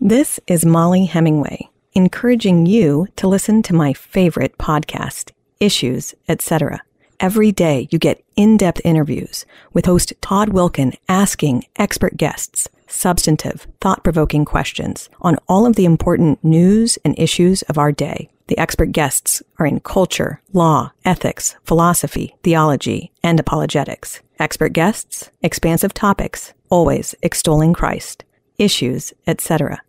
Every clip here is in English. This is Molly Hemingway, encouraging you to listen to my favorite podcast, Issues Etc. Every day you get in-depth interviews with host Todd Wilken asking expert guests substantive, thought-provoking questions on all of the important news and issues of our day. The expert guests are in culture, law, ethics, philosophy, theology, and apologetics. Expert guests, expansive topics, always extolling Christ. Issues, etc.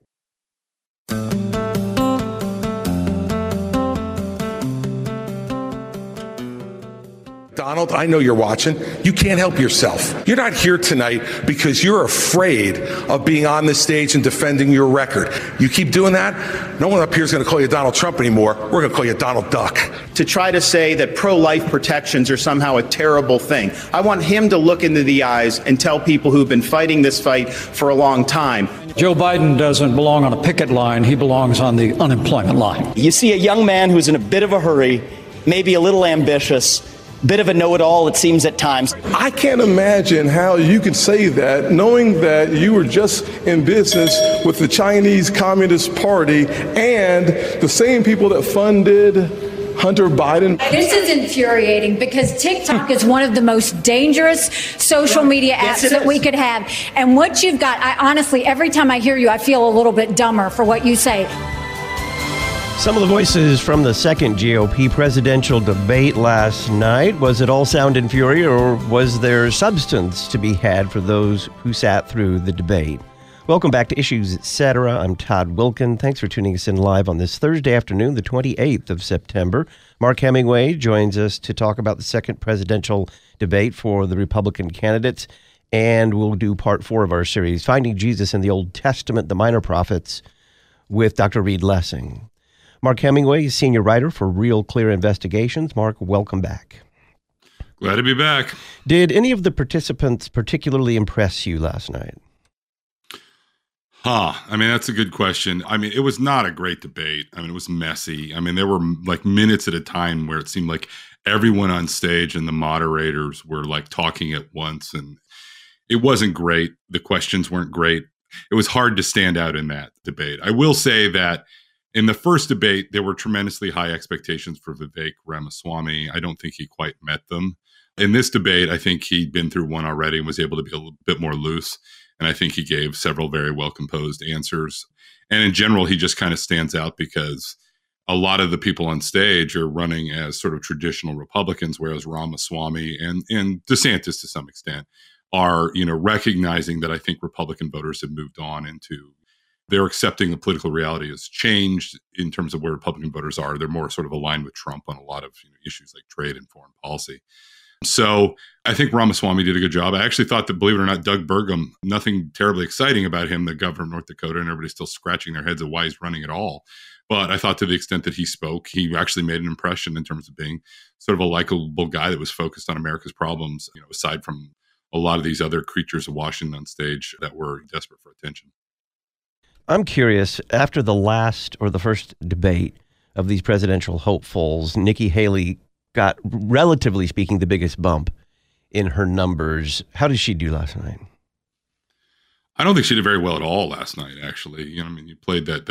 Donald, I know you're watching. You can't help yourself. You're not here tonight because you're afraid of being on this stage and defending your record. You keep doing that, no one up here is going to call you Donald Trump anymore. We're going to call you Donald Duck. To try to say that pro-life protections are somehow a terrible thing. I want him to look into the eyes and tell people who've been fighting this fight for a long time. Joe Biden doesn't belong on a picket line. He belongs on the unemployment line. You see a young man who's in a bit of a hurry, maybe a little ambitious, bit of a know-it-all, it seems at times. I can't imagine how you could say that, knowing that you were just in business with the Chinese Communist Party and the same people that funded Hunter Biden. This is infuriating because TikTok is one of the most dangerous social media apps that we could have. And what you've got, I honestly, every time I hear you, I feel a little bit dumber for what you say. Some of the voices from the second GOP presidential debate last night. Was it all sound and fury, or was there substance to be had for those who sat through the debate? Welcome back to Issues Etc. I'm Todd Wilken. Thanks for tuning us in live on this Thursday afternoon, the 28th of September. Mark Hemingway joins us to talk about the second presidential debate for the Republican candidates, and we'll do part 4 of our series, Finding Jesus in the Old Testament, the Minor Prophets, with Dr. Reed Lessing. Mark Hemingway, senior writer for Real Clear Investigations. Mark, welcome back. Glad to be back. Did any of the participants particularly impress you last night? I mean, that's a good question. I mean, it was not a great debate. I mean, it was messy. I mean, there were like minutes at a time where it seemed like everyone on stage and the moderators were like talking at once, and it wasn't great. The questions weren't great. It was hard to stand out in that debate. I will say that in the first debate, there were tremendously high expectations for Vivek Ramaswamy. I don't think he quite met them. In this debate, I think he'd been through one already and was able to be a little bit more loose. And I think he gave several very well-composed answers. And in general, he just kind of stands out because a lot of the people on stage are running as sort of traditional Republicans, whereas Ramaswamy and DeSantis to some extent are, you know, recognizing that I think Republican voters have moved on into they're accepting the political reality has changed in terms of where Republican voters are. They're more sort of aligned with Trump on a lot of issues like trade and foreign policy. So I think Ramaswamy did a good job. I actually thought that, believe it or not, Doug Burgum, nothing terribly exciting about him, the governor of North Dakota, and everybody's still scratching their heads at why he's running at all. But I thought to the extent that he spoke, he actually made an impression in terms of being sort of a likable guy that was focused on America's problems, you know, aside from a lot of these other creatures of Washington on stage that were desperate for attention. I'm curious, after the last or the first debate of these presidential hopefuls, Nikki Haley got, relatively speaking, the biggest bump in her numbers. How did she do last night? I don't think she did very well at all last night, actually. You know, I mean, you played that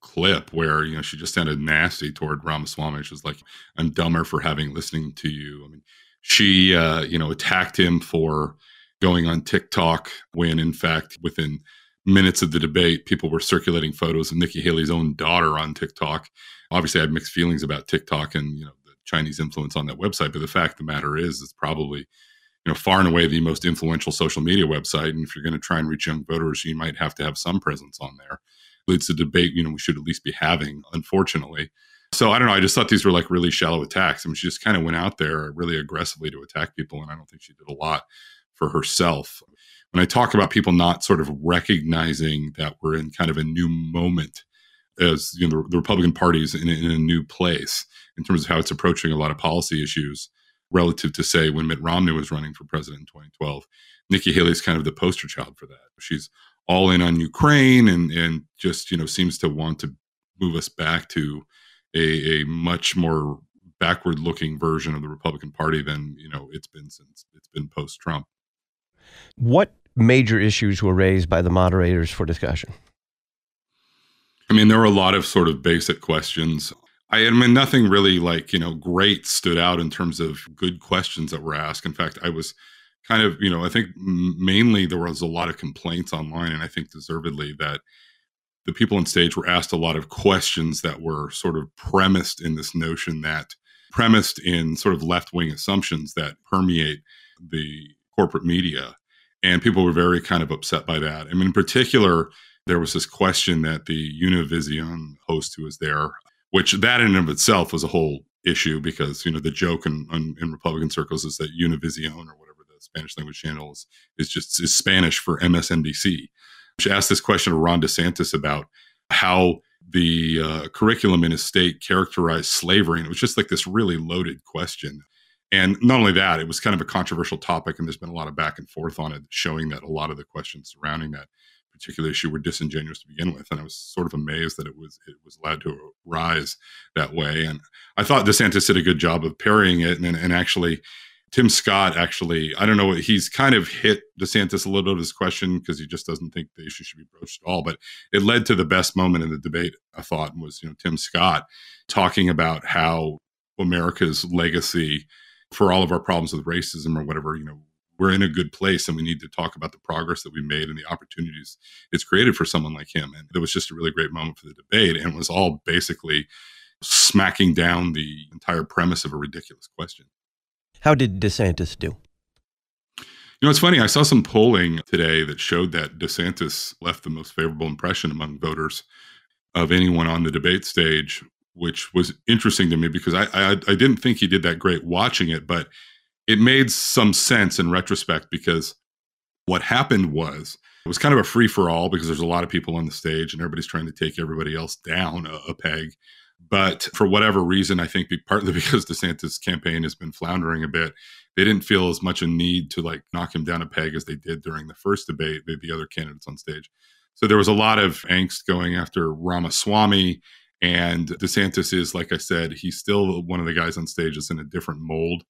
clip where, you know, she just sounded nasty toward Ramaswamy. She was like, I'm dumber for having listening to you. I mean, she, you know, attacked him for going on TikTok when, in fact, within minutes of the debate, people were circulating photos of Nikki Haley's own daughter on TikTok. Obviously, I have mixed feelings about TikTok and, you know, the Chinese influence on that website. But the fact of the matter is, it's probably, you know, far and away the most influential social media website. And if you're going to try and reach young voters, you might have to have some presence on there. It's a debate, you know, we should at least be having, unfortunately. So I don't know. I just thought these were like really shallow attacks. I mean, she just kind of went out there really aggressively to attack people. And I don't think she did a lot for herself. When I talk about people not sort of recognizing that we're in kind of a new moment, as you know, the Republican Party is in a new place in terms of how it's approaching a lot of policy issues relative to, say, when Mitt Romney was running for president in 2012. Nikki Haley is kind of the poster child for that. She's all in on Ukraine and just, you know, seems to want to move us back to a much more backward-looking version of the Republican Party than, you know, it's been since it's been post-Trump. What major issues were raised by the moderators for discussion? I mean, there were a lot of sort of basic questions. I mean, nothing really like, you know, great stood out in terms of good questions that were asked. In fact, I was kind of, you know, I think mainly there was a lot of complaints online, and I think deservedly, that the people on stage were asked a lot of questions that were sort of premised in this notion that, premised in sort of left-wing assumptions that permeate the corporate media. And people were very kind of upset by that. I mean, in particular, there was this question that the Univision host who was there, which that in and of itself was a whole issue because, you know, the joke in Republican circles is that Univision, or whatever the Spanish language channel is Spanish for MSNBC. She asked this question to Ron DeSantis about how the curriculum in his state characterized slavery. And it was just like this really loaded question. And not only that, it was kind of a controversial topic, and there's been a lot of back and forth on it, showing that a lot of the questions surrounding that particular issue were disingenuous to begin with. And I was sort of amazed that it was allowed to rise that way. And I thought DeSantis did a good job of parrying it. And actually, Tim Scott, I don't know, he's kind of hit DeSantis a little bit of this question because he just doesn't think the issue should be broached at all. But it led to the best moment in the debate, I thought, was, you know, Tim Scott talking about how America's legacy for all of our problems with racism or whatever, you know, we're in a good place and we need to talk about the progress that we made and the opportunities it's created for someone like him. And it was just a really great moment for the debate, and was all basically smacking down the entire premise of a ridiculous question. How did DeSantis do? You know, it's funny. I saw some polling today that showed that DeSantis left the most favorable impression among voters of anyone on the debate stage, which was interesting to me because I didn't think he did that great watching it, but it made some sense in retrospect because what happened was it was kind of a free-for-all because there's a lot of people on the stage and everybody's trying to take everybody else down a peg. But for whatever reason, I think partly because DeSantis' campaign has been floundering a bit, they didn't feel as much a need to like knock him down a peg as they did during the first debate, the other candidates on stage. So there was a lot of angst going after Ramaswamy, and DeSantis is, like I said, he's still one of the guys on stage that's in a different mold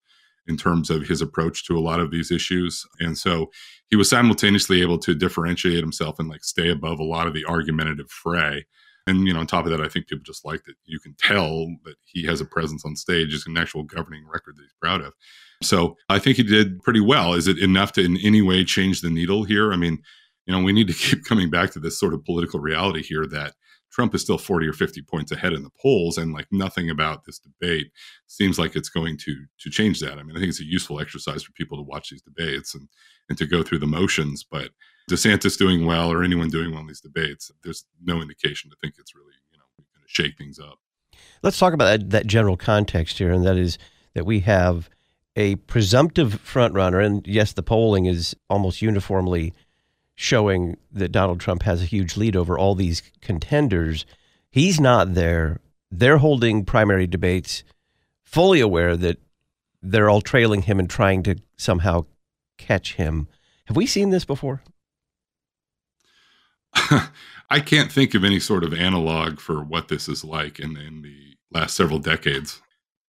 in terms of his approach to a lot of these issues. And so he was simultaneously able to differentiate himself and like stay above a lot of the argumentative fray. And, you know, on top of that, I think people just liked it. You can tell that he has a presence on stage, is an actual governing record that he's proud of. So I think he did pretty well. Is it enough to in any way change the needle here? I mean, you know, we need to keep coming back to this sort of political reality here that Trump is still 40 or 50 points ahead in the polls, and like nothing about this debate seems like it's going to change that. I mean, I think it's a useful exercise for people to watch these debates and to go through the motions, but DeSantis doing well or anyone doing well in these debates, there's no indication to think it's really, you know, going to shake things up. Let's talk about that general context here, and that is that we have a presumptive frontrunner, and yes, the polling is almost uniformly showing that Donald Trump has a huge lead over all these contenders. He's not there. They're holding primary debates, fully aware that they're all trailing him and trying to somehow catch him. Have we seen this before? I can't think of any sort of analog for what this is like in the last several decades.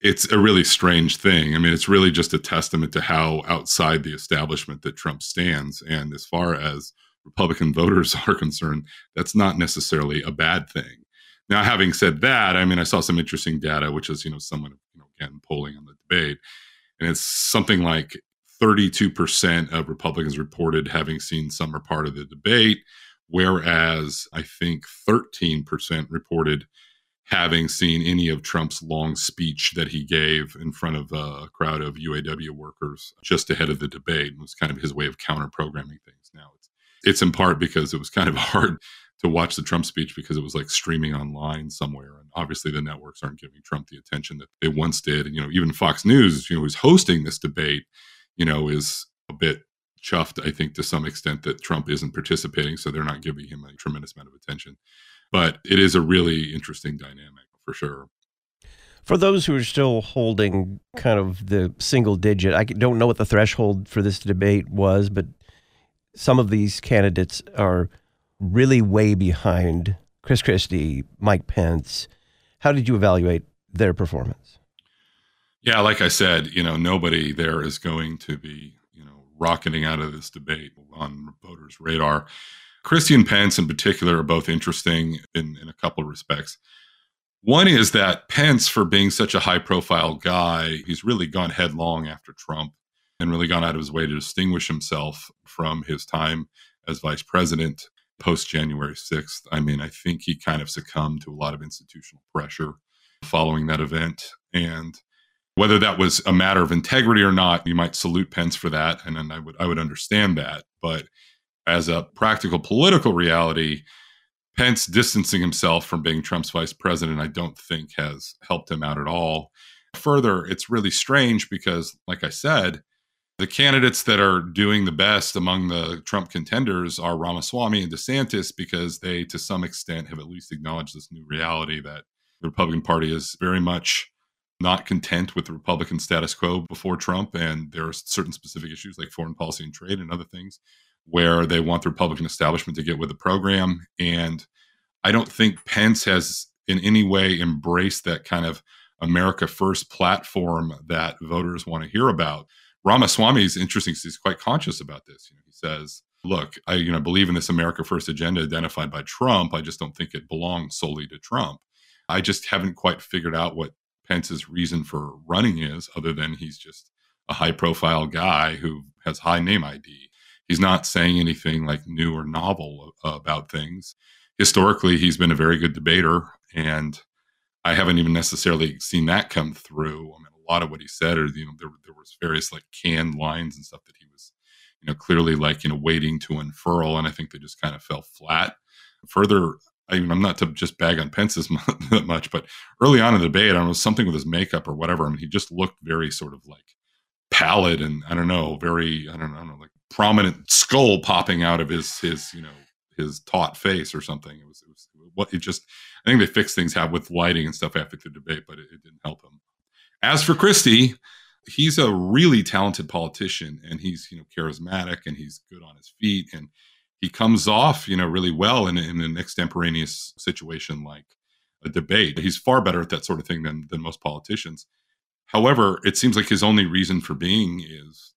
It's a really strange thing. I mean, it's really just a testament to how outside the establishment that Trump stands. And as far as Republican voters are concerned, that's not necessarily a bad thing. Now, having said that, I mean, I saw some interesting data, which is, you know, someone, you know, again, polling on the debate. And it's something like 32% of Republicans reported having seen some or part of the debate, whereas I think 13% reported having seen any of Trump's long speech that he gave in front of a crowd of UAW workers just ahead of the debate. It was kind of his way of counter-programming things. Now, it's in part because it was kind of hard to watch the Trump speech because it was like streaming online somewhere. And obviously the networks aren't giving Trump the attention that they once did. And, you know, even Fox News, you know, who's hosting this debate, you know, is a bit chuffed, I think, to some extent that Trump isn't participating. So they're not giving him a tremendous amount of attention. But it is a really interesting dynamic, for sure. For those who are still holding kind of the single digit, I don't know what the threshold for this debate was, but some of these candidates are really way behind Chris Christie, Mike Pence. How did you evaluate their performance? Yeah, like I said, you know, nobody there is going to be, you know, rocketing out of this debate on voters' radar. Christie and Pence in particular are both interesting in a couple of respects. One is that Pence, for being such a high-profile guy, he's really gone headlong after Trump and really gone out of his way to distinguish himself from his time as vice president post-January 6th. I mean, I think he kind of succumbed to a lot of institutional pressure following that event. And whether that was a matter of integrity or not, you might salute Pence for that, and then I would understand that. But as a practical political reality, Pence distancing himself from being Trump's vice president, I don't think has helped him out at all. Further, it's really strange because, like I said, the candidates that are doing the best among the Trump contenders are Ramaswamy and DeSantis, because they, to some extent, have at least acknowledged this new reality that the Republican Party is very much not content with the Republican status quo before Trump. And there are certain specific issues like foreign policy and trade and other things where they want the Republican establishment to get with the program. And I don't think Pence has in any way embraced that kind of America First platform that voters want to hear about. Ramaswamy is interesting because he's quite conscious about this. He says, look, I believe in this America First agenda identified by Trump. I just don't think it belongs solely to Trump. I just haven't quite figured out what Pence's reason for running is, other than he's just a high-profile guy who has high name ID. He's not saying anything like new or novel about things. Historically, he's been a very good debater, and I haven't even necessarily seen that come through. I mean, a lot of what he said, or there was various like canned lines and stuff that he was, clearly like waiting to unfurl, and I think they just kind of fell flat. Further, I'm not to just bag on Pence that much, but early on in the debate, I don't know, something with his makeup or whatever. I mean, he just looked very sort of like pallid, and like prominent skull popping out of his taut face or something. It was what it just, I think they fixed things out with lighting and stuff after the debate, but it didn't help him. As for Christie, he's a really talented politician, and he's, charismatic, and he's good on his feet, and he comes off, really well in an extemporaneous situation like a debate. He's far better at that sort of thing than most politicians. However, it seems like his only reason for being is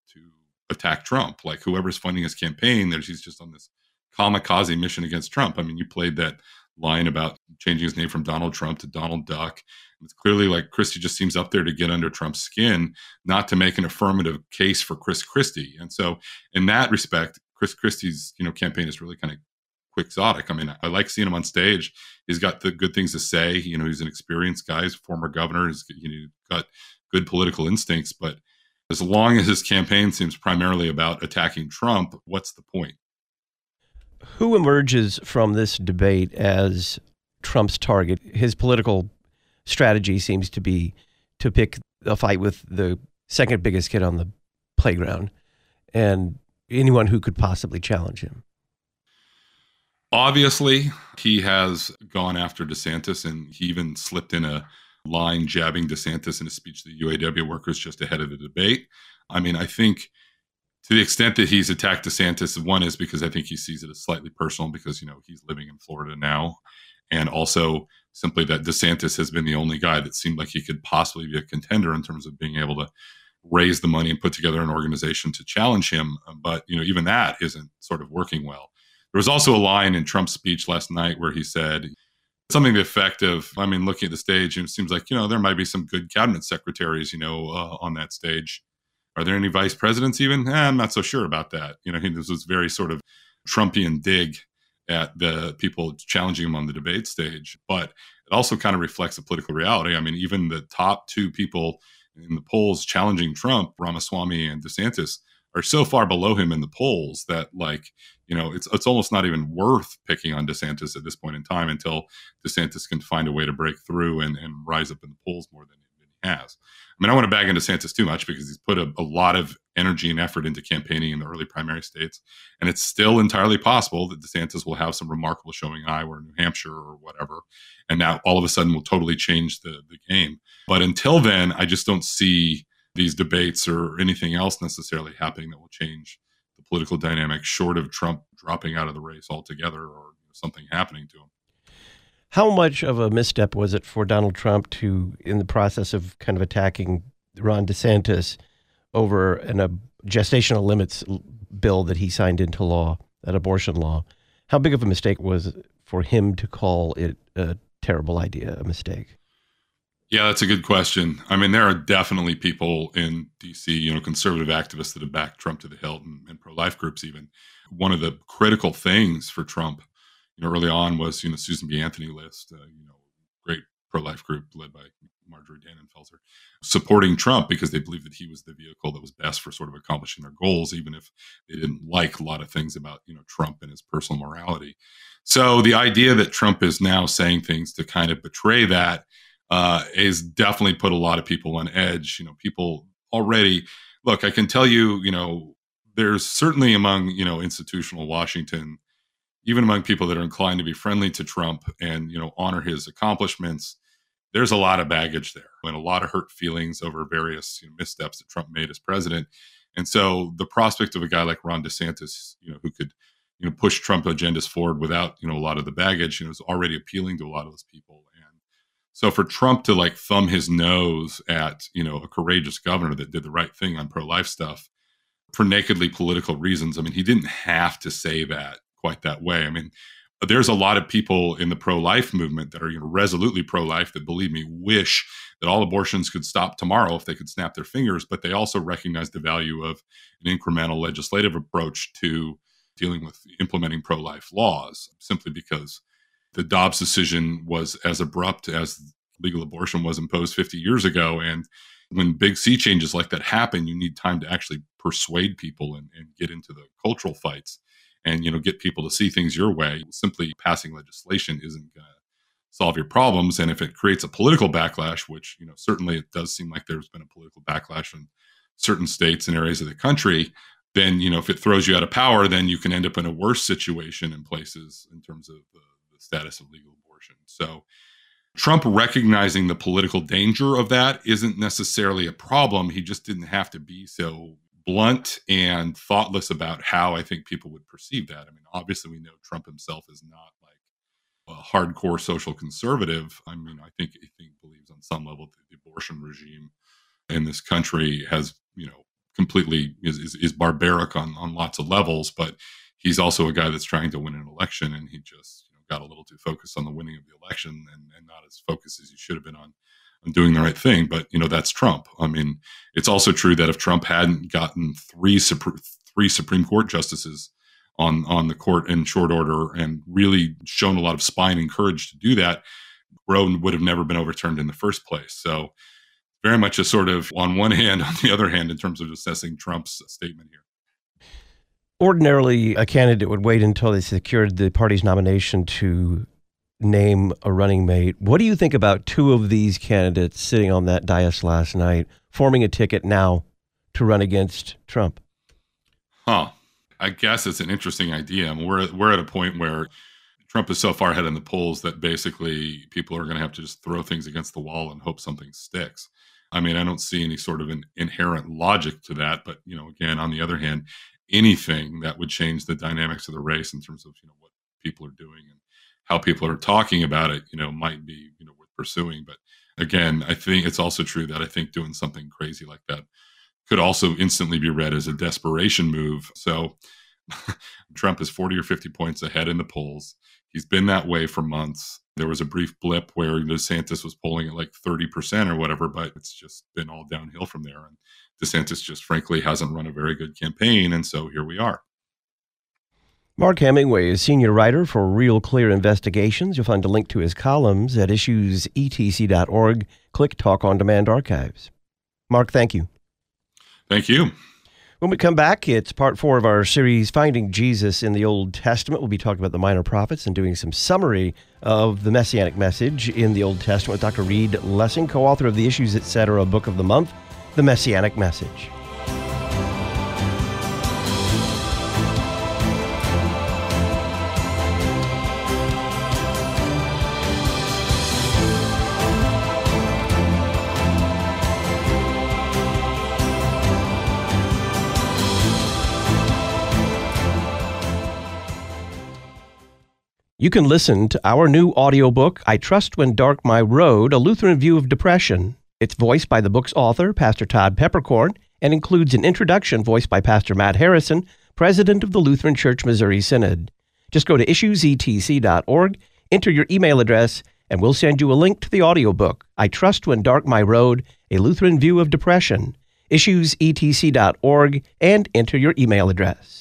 attack Trump. Like, whoever's funding his campaign, he's just on this kamikaze mission against Trump. I mean, you played that line about changing his name from Donald Trump to Donald Duck. It's clearly like Christie just seems up there to get under Trump's skin, not to make an affirmative case for Chris Christie. And so in that respect, Chris Christie's, campaign is really kind of quixotic. I mean, I like seeing him on stage. He's got the good things to say. He's an experienced guy. He's a former governor. He's got good political instincts, but as long as his campaign seems primarily about attacking Trump, what's the point? Who emerges from this debate as Trump's target? His political strategy seems to be to pick a fight with the second biggest kid on the playground and anyone who could possibly challenge him. Obviously, he has gone after DeSantis, and he even slipped in a line jabbing DeSantis in a speech to the UAW workers just ahead of the debate. I mean, I think to the extent that he's attacked DeSantis, one is because I think he sees it as slightly personal because, he's living in Florida now. And also simply that DeSantis has been the only guy that seemed like he could possibly be a contender in terms of being able to raise the money and put together an organization to challenge him. But, even that isn't sort of working well. There was also a line in Trump's speech last night where he said something to the effect of, I mean, looking at the stage, it seems like, there might be some good cabinet secretaries, on that stage. Are there any vice presidents even? I'm not so sure about that. This was very sort of Trumpian dig at the people challenging him on the debate stage. But it also kind of reflects the political reality. I mean, even the top two people in the polls challenging Trump, Ramaswamy and DeSantis, are so far below him in the polls that, like, it's almost not even worth picking on DeSantis at this point in time until DeSantis can find a way to break through and rise up in the polls more than he has. I mean, I want to bag into DeSantis too much because he's put a lot of energy and effort into campaigning in the early primary states. And it's still entirely possible that DeSantis will have some remarkable showing in Iowa or New Hampshire or whatever. And now all of a sudden will totally change the game. But until then, I just don't see these debates or anything else necessarily happening that will change the political dynamic, short of Trump dropping out of the race altogether or something happening to him. How much of a misstep was it for Donald Trump to, in the process of kind of attacking Ron DeSantis over a gestational limits bill that he signed into law, an abortion law, How big of a mistake was for him to call it a terrible idea, a mistake? Yeah, that's a good question. I mean, there are definitely people in D.C., conservative activists that have backed Trump to the hilt, and pro-life groups even. One of the critical things for Trump, early on was, Susan B. Anthony List, great pro-life group led by Marjorie Dannenfelser, supporting Trump because they believed that he was the vehicle that was best for sort of accomplishing their goals, even if they didn't like a lot of things about, Trump and his personal morality. So the idea that Trump is now saying things to kind of betray that is definitely put a lot of people on edge. People already, look, I can tell you, there's certainly among, institutional Washington, even among people that are inclined to be friendly to Trump and, honor his accomplishments, there's a lot of baggage there and a lot of hurt feelings over various missteps that Trump made as president. And so the prospect of a guy like Ron DeSantis, who could, push Trump agendas forward without, a lot of the baggage, is already appealing to a lot of those people. And so for Trump to like thumb his nose at, a courageous governor that did the right thing on pro-life stuff for nakedly political reasons, I mean, he didn't have to say that quite that way. I mean, there's a lot of people in the pro-life movement that are resolutely pro-life that, believe me, wish that all abortions could stop tomorrow if they could snap their fingers, but they also recognize the value of an incremental legislative approach to dealing with implementing pro-life laws, simply because the Dobbs decision was as abrupt as legal abortion was imposed 50 years ago. And when big sea changes like that happen, you need time to actually persuade people and get into the cultural fights. And, get people to see things your way. Simply passing legislation isn't going to solve your problems. And if it creates a political backlash, which, certainly it does seem like there's been a political backlash in certain states and areas of the country, then, if it throws you out of power, then you can end up in a worse situation in places in terms of the status of legal abortion. So Trump recognizing the political danger of that isn't necessarily a problem. He just didn't have to be so blunt and thoughtless about how I think people would perceive that. I mean, obviously, we know Trump himself is not like a hardcore social conservative. I mean, I think believes on some level that the abortion regime in this country has, completely is barbaric on lots of levels. But he's also a guy that's trying to win an election, and he just got a little too focused on the winning of the election and not as focused as he should have been on doing the right thing. But, that's Trump. I mean, it's also true that if Trump hadn't gotten three Supreme Court justices on the court in short order and really shown a lot of spine and courage to do that, Roe would have never been overturned in the first place. So very much a sort of on one hand, on the other hand, in terms of assessing Trump's statement here. Ordinarily, a candidate would wait until they secured the party's nomination to name a running mate. What do you think about two of these candidates sitting on that dais last night, forming a ticket now to run against Trump? I guess it's an interesting idea. I mean, we're at a point where Trump is so far ahead in the polls that basically people are going to have to just throw things against the wall and hope something sticks. I mean, I don't see any sort of an inherent logic to that. But, again, on the other hand, anything that would change the dynamics of the race in terms of, what people are doing and how people are talking about it, might be, worth pursuing. But again, I think it's also true that I think doing something crazy like that could also instantly be read as a desperation move. So Trump is 40 or 50 points ahead in the polls. He's been that way for months. There was a brief blip where DeSantis was polling at like 30% or whatever, but it's just been all downhill from there. And DeSantis just frankly hasn't run a very good campaign. And so here we are. Mark Hemingway is senior writer for Real Clear Investigations. You'll find a link to his columns at issuesetc.org. Click Talk on Demand Archives. Mark, thank you. Thank you. When we come back, it's part 4 of our series, Finding Jesus in the Old Testament. We'll be talking about the minor prophets and doing some summary of the messianic message in the Old Testament with Dr. Reed Lessing, co-author of the Issues Etc. Book of the Month, The Messianic Message. You can listen to our new audiobook, I Trust When Dark My Road, A Lutheran View of Depression. It's voiced by the book's author, Pastor Todd Peppercorn, and includes an introduction voiced by Pastor Matt Harrison, president of the Lutheran Church Missouri Synod. Just go to issuesetc.org, enter your email address, and we'll send you a link to the audiobook, I Trust When Dark My Road, A Lutheran View of Depression. issuesetc.org, and enter your email address.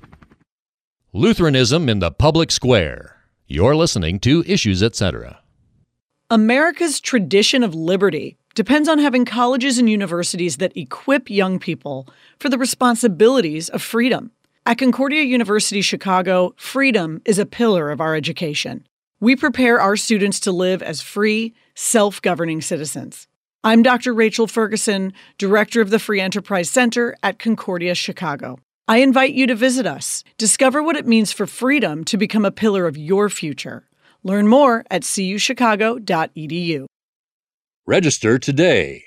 Lutheranism in the Public Square. You're listening to Issues Etc. America's tradition of liberty depends on having colleges and universities that equip young people for the responsibilities of freedom. At Concordia University Chicago, freedom is a pillar of our education. We prepare our students to live as free, self-governing citizens. I'm Dr. Rachel Ferguson, Director of the Free Enterprise Center at Concordia Chicago. I invite you to visit us. Discover what it means for freedom to become a pillar of your future. Learn more at cuchicago.edu. Register today.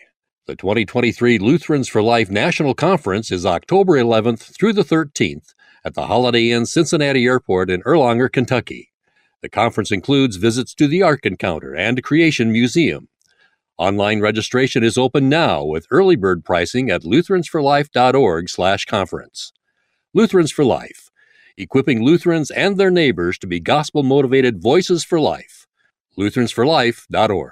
The 2023 Lutherans for Life National Conference is October 11th through the 13th at the Holiday Inn Cincinnati Airport in Erlanger, Kentucky. The conference includes visits to the Ark Encounter and Creation Museum. Online registration is open now with early bird pricing at lutheransforlife.org/conference. Lutherans for Life, equipping Lutherans and their neighbors to be gospel-motivated voices for life. lutheransforlife.org.